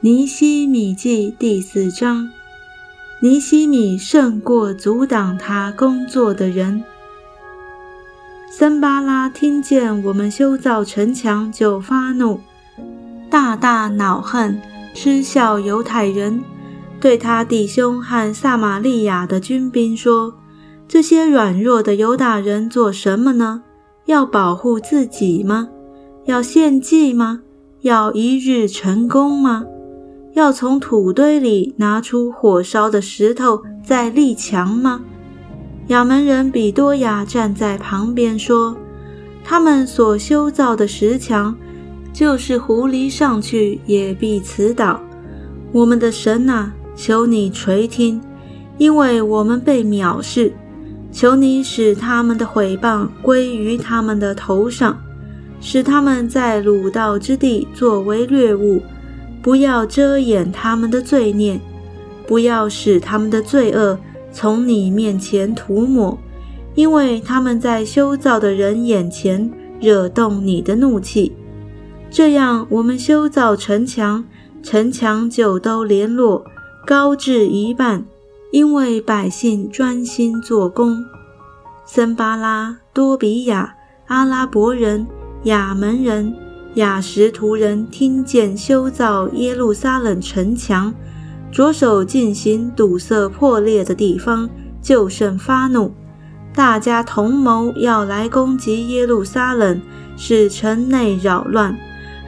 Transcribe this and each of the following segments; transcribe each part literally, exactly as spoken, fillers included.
尼西米记第四章，尼西米胜过阻挡他工作的人。森巴拉听见我们修造城墙，就发怒，大大恼恨，嗤笑犹太人，对他弟兄和撒玛利亚的军兵说：这些软弱的犹大人做什么呢？要保护自己吗？要献祭吗？要一日成功吗？要从土堆里拿出火烧的石头再立墙吗？亚门人比多亚站在旁边说：他们所修造的石墙，就是狐狸上去也必辞倒。我们的神啊，求你垂听，因为我们被藐视，求你使他们的毁谤归于他们的头上，使他们在掳盗之地作为掠物，不要遮掩他们的罪孽，不要使他们的罪恶从你面前涂抹，因为他们在修造的人眼前惹动你的怒气。这样，我们修造城墙，城墙就都联络高至一半，因为百姓专心做工。森巴拉、多比亚、阿拉伯人、亚门人、雅什图人听见修造耶路撒冷城墙，着手进行堵塞破裂的地方，就甚发怒，大家同谋要来攻击耶路撒冷，使城内扰乱。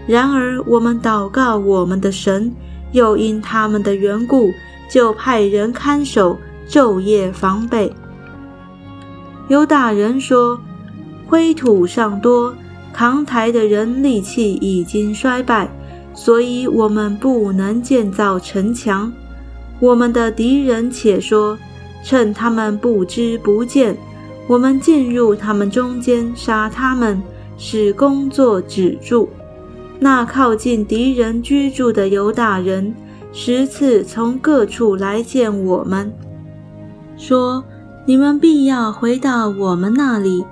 然而我们祷告我们的神，又因他们的缘故，就派人看守，昼夜防备。犹大人说：灰土尚多，扛抬的人力气已经衰败，所以我们不能建造城墙。我们的敌人且说：趁他们不知不见，我们进入他们中间，杀他们，使工作止住。那靠近敌人居住的犹大人十次从各处来见我们，说：你们必要回到我们那里。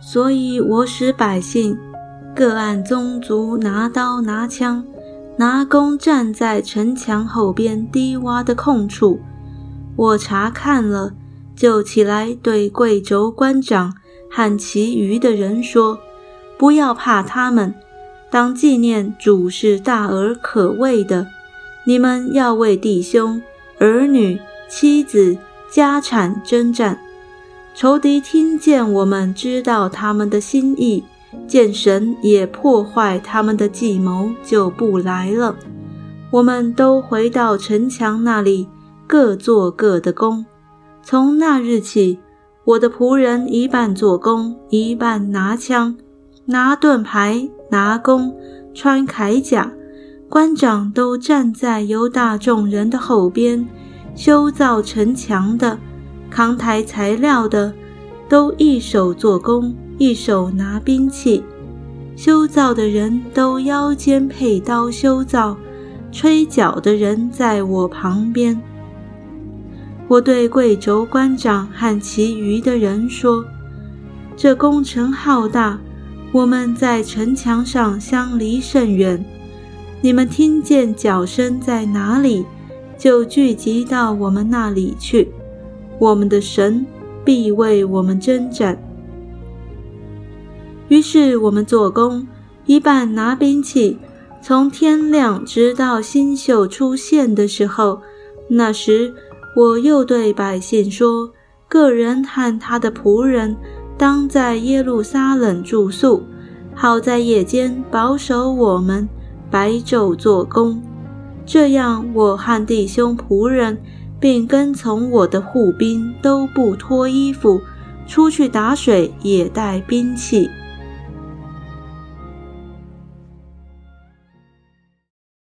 所以我使百姓各按宗族拿刀拿枪拿弓，站在城墙后边低洼的空处。我查看了，就起来对贵胄官长和其余的人说：不要怕他们，当纪念主是大而可畏的。你们要为弟兄、儿女、妻子、家产征战。仇敌听见我们知道他们的心意，见神也破坏他们的计谋，就不来了。我们都回到城墙那里，各做各的工。从那日起，我的仆人一半做工，一半拿枪、拿盾牌、拿弓，穿铠甲。官长都站在犹大众人的后边，修造城墙的、扛抬材料的，都一手做工，一手拿兵器。修造的人都腰间配刀修造，吹角的人在我旁边。我对贵胄官长和其余的人说：这工程浩大，我们在城墙上相离甚远。你们听见脚声在哪里，就聚集到我们那里去。我们的神必为我们征战。于是我们做工，一半拿兵器，从天亮直到新宿出现的时候。那时我又对百姓说：个人和他的仆人当在耶路撒冷住宿，好在夜间保守我们，白昼做工。这样，我和弟兄仆人并跟从我的护兵都不脱衣服，出去打水也带兵器。